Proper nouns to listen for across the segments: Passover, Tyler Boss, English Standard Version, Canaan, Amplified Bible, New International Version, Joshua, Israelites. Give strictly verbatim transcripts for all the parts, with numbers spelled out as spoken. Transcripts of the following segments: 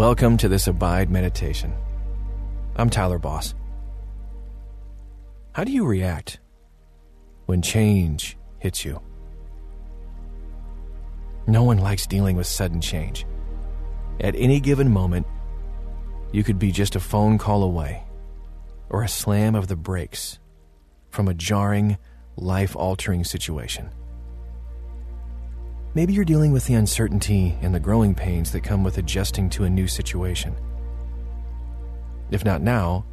Welcome to this Abide Meditation. I'm Tyler Boss. How do you react when change hits you? No one likes dealing with sudden change. At any given moment, you could be just a phone call away or a slam of the brakes from a jarring, life-altering situation. Maybe you're dealing with the uncertainty and the growing pains that come with adjusting to a new situation. If not now,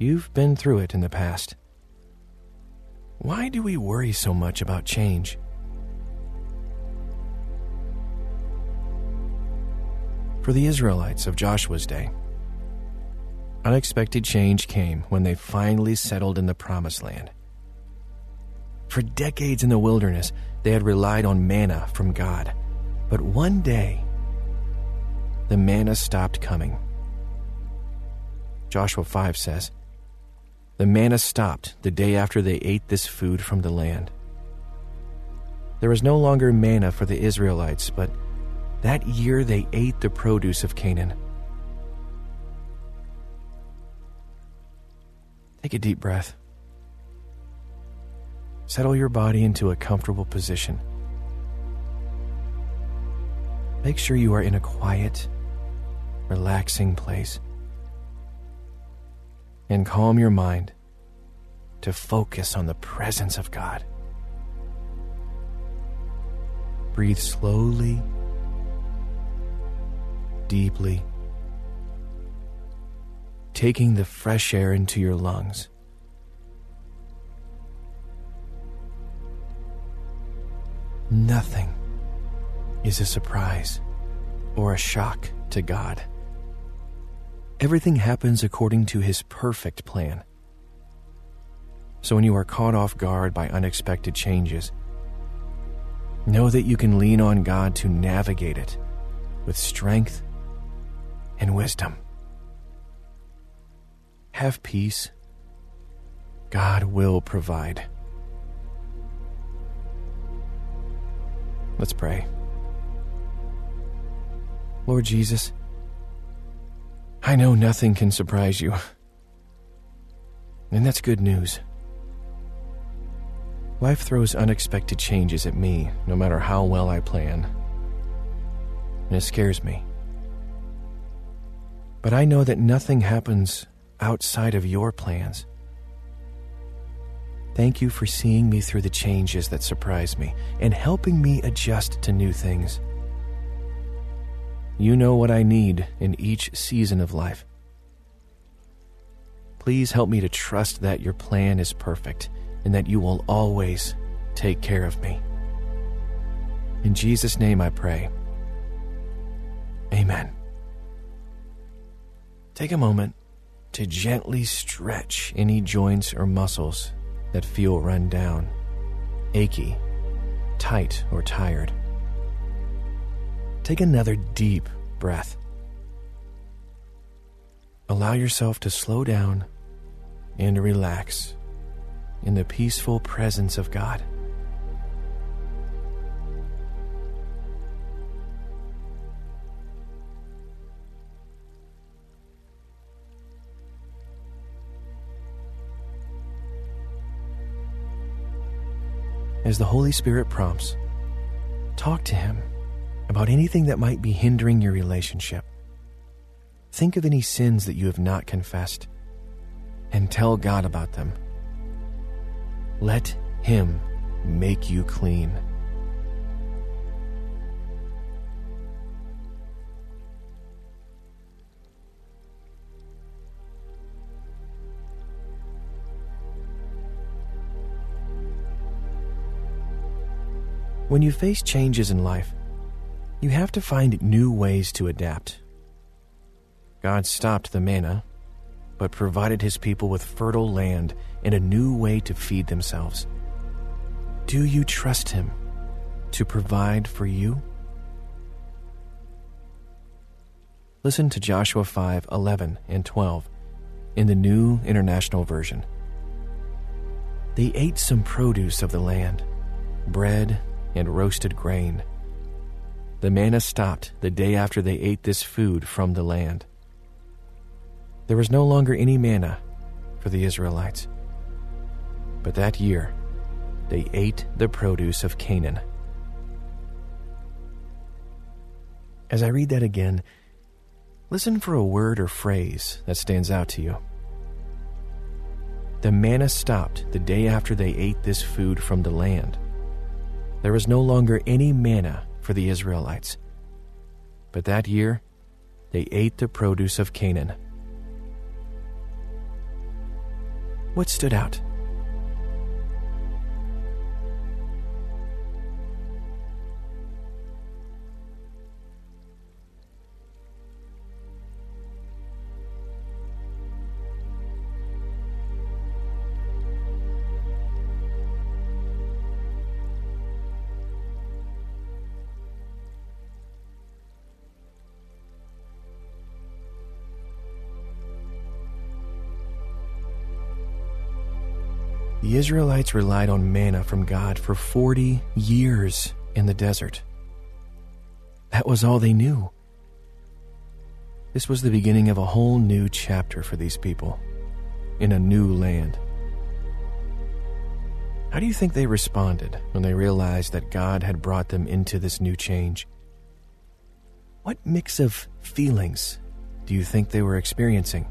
you've been through it in the past. Why do we worry so much about change? For the Israelites of Joshua's day, unexpected change came when they finally settled in the Promised Land. For decades in the wilderness, they had relied on manna from God. But one day, the manna stopped coming. Joshua five says, "The manna stopped the day after they ate this food from the land." There was no longer manna for the Israelites, but that year they ate the produce of Canaan. Take a deep breath. Settle your body into a comfortable position. Make sure you are in a quiet, relaxing place. And calm your mind to focus on the presence of God. Breathe slowly, deeply, taking the fresh air into your lungs. Nothing is a surprise or a shock to God. Everything happens according to His perfect plan. So when you are caught off guard by unexpected changes, know that you can lean on God to navigate it with strength and wisdom. Have peace. God will provide. Let's pray. Lord Jesus, I know nothing can surprise you, and that's good news. Life throws unexpected changes at me, no matter how well I plan, and it scares me. But I know that nothing happens outside of your plans. Thank you for seeing me through the changes that surprise me and helping me adjust to new things. You know what I need in each season of life. Please help me to trust that your plan is perfect and that you will always take care of me. In Jesus' name I pray. Amen. Take a moment to gently stretch any joints or muscles that feel run down, achy, tight, or tired. Take another deep breath. Allow yourself to slow down and relax in the peaceful presence of God. As the Holy Spirit prompts, talk to Him about anything that might be hindering your relationship. Think of any sins that you have not confessed and tell God about them. Let Him make you clean. When you face changes in life, you have to find new ways to adapt. God stopped the manna, but provided His people with fertile land and a new way to feed themselves. Do you trust Him to provide for you? Listen to Joshua five eleven and twelve in the New International Version. They ate some produce of the land, bread and roasted grain. The manna stopped the day after they ate this food from the land. There was no longer any manna for the Israelites. But that year, they ate the produce of Canaan. As I read that again, listen for a word or phrase that stands out to you. The manna stopped the day after they ate this food from the land. There was no longer any manna for the Israelites. But that year, they ate the produce of Canaan. What stood out? The Israelites relied on manna from God for forty years in the desert. That was all they knew. This was the beginning of a whole new chapter for these people, in a new land. How do you think they responded when they realized that God had brought them into this new change? What mix of feelings do you think they were experiencing?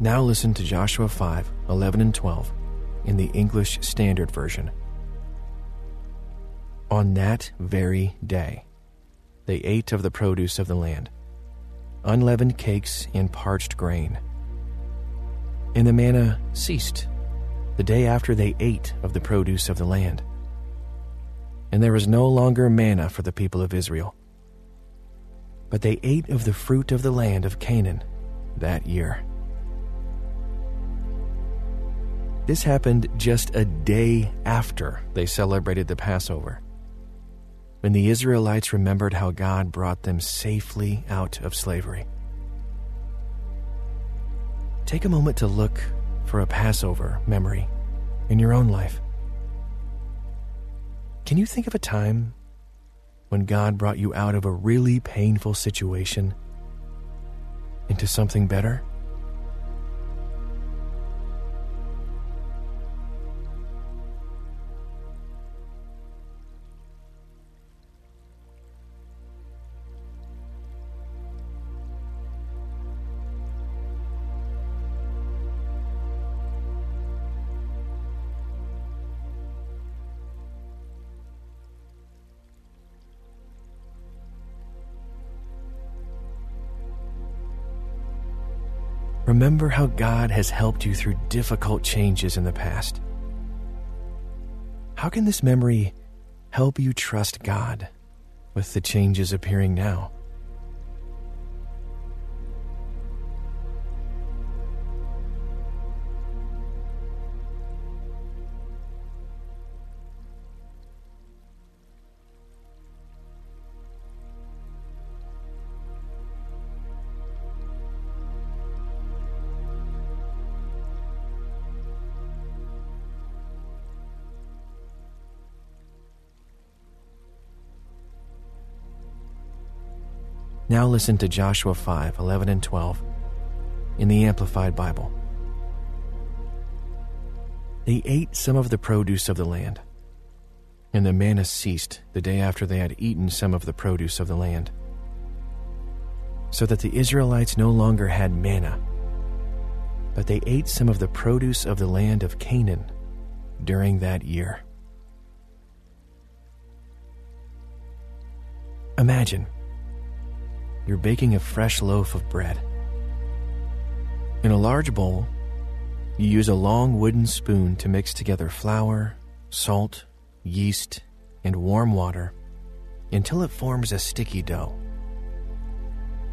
Now listen to Joshua five, eleven and twelve in the English Standard Version. On that very day, they ate of the produce of the land, unleavened cakes and parched grain. And the manna ceased the day after they ate of the produce of the land. And there was no longer manna for the people of Israel. But they ate of the fruit of the land of Canaan that year. This happened just a day after they celebrated the Passover, when the Israelites remembered how God brought them safely out of slavery. Take a moment to look for a Passover memory in your own life. Can you think of a time when God brought you out of a really painful situation into something better? Remember how God has helped you through difficult changes in the past. How can this memory help you trust God with the changes appearing now? Now listen to Joshua five, eleven and twelve in the Amplified Bible. They ate some of the produce of the land, and the manna ceased the day after they had eaten some of the produce of the land, so that the Israelites no longer had manna, but they ate some of the produce of the land of Canaan during that year. Imagine you're baking a fresh loaf of bread. In a large bowl, you use a long wooden spoon to mix together flour, salt, yeast, and warm water until it forms a sticky dough.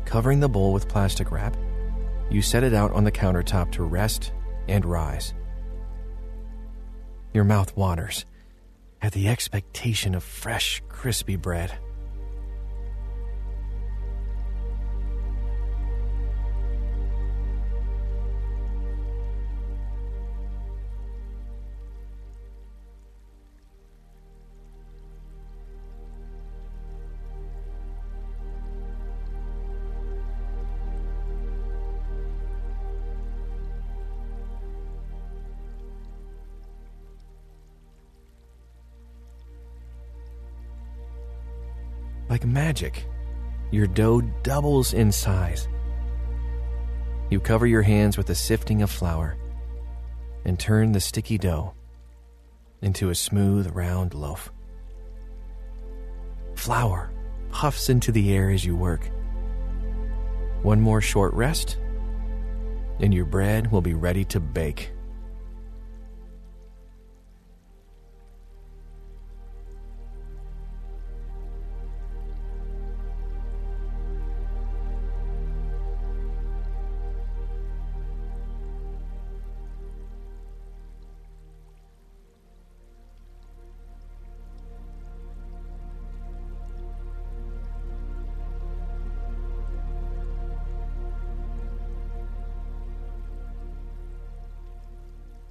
Covering the bowl with plastic wrap, you set it out on the countertop to rest and rise. Your mouth waters at the expectation of fresh, crispy bread. Like magic, your dough doubles in size. You cover your hands with a sifting of flour and turn the sticky dough into a smooth, round loaf. Flour puffs into the air as you work. One more short rest, and your bread will be ready to bake.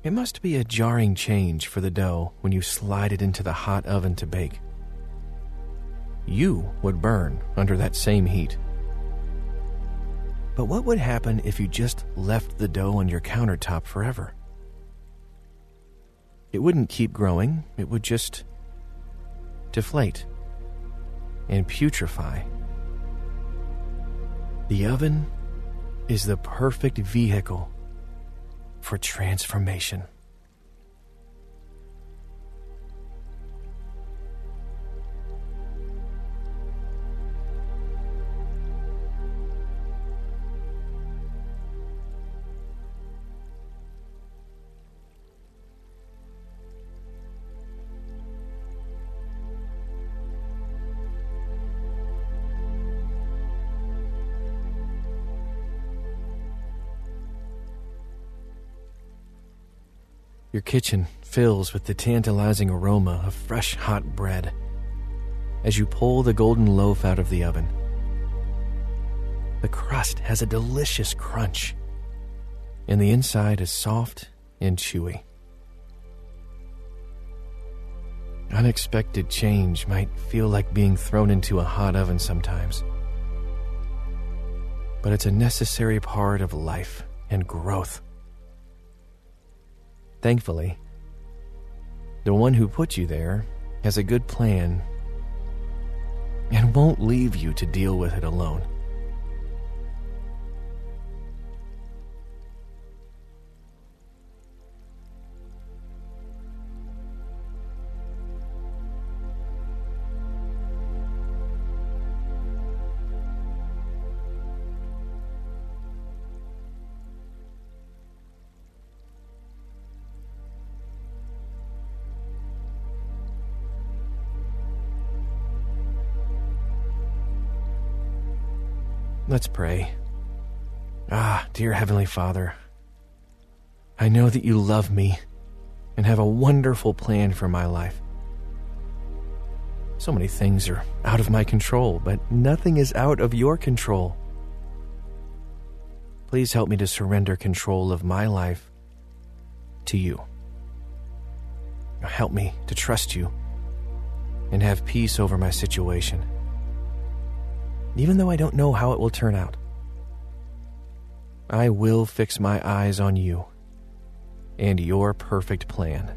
It must be a jarring change for the dough when you slide it into the hot oven to bake. You would burn under that same heat. But what would happen if you just left the dough on your countertop forever? It wouldn't keep growing, it would just deflate and putrefy. The oven is the perfect vehicle for transformation. Your kitchen fills with the tantalizing aroma of fresh hot bread as you pull the golden loaf out of the oven. The crust has a delicious crunch, and the inside is soft and chewy. Unexpected change might feel like being thrown into a hot oven sometimes, but it's a necessary part of life and growth. Thankfully, the one who put you there has a good plan and won't leave you to deal with it alone. Let's pray. Ah, dear Heavenly Father, I know that you love me and have a wonderful plan for my life. So many things are out of my control, but nothing is out of your control. Please help me to surrender control of my life to you. Help me to trust you and have peace over my situation, even though I don't know how it will turn out. I will fix my eyes on you and your perfect plan.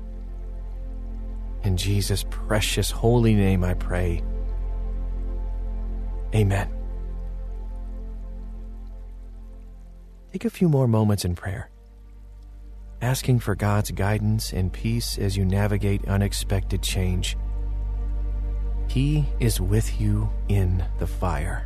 In Jesus' precious holy name I pray. Amen. Take a few more moments in prayer, asking for God's guidance and peace as you navigate unexpected change. He is with you in the fire.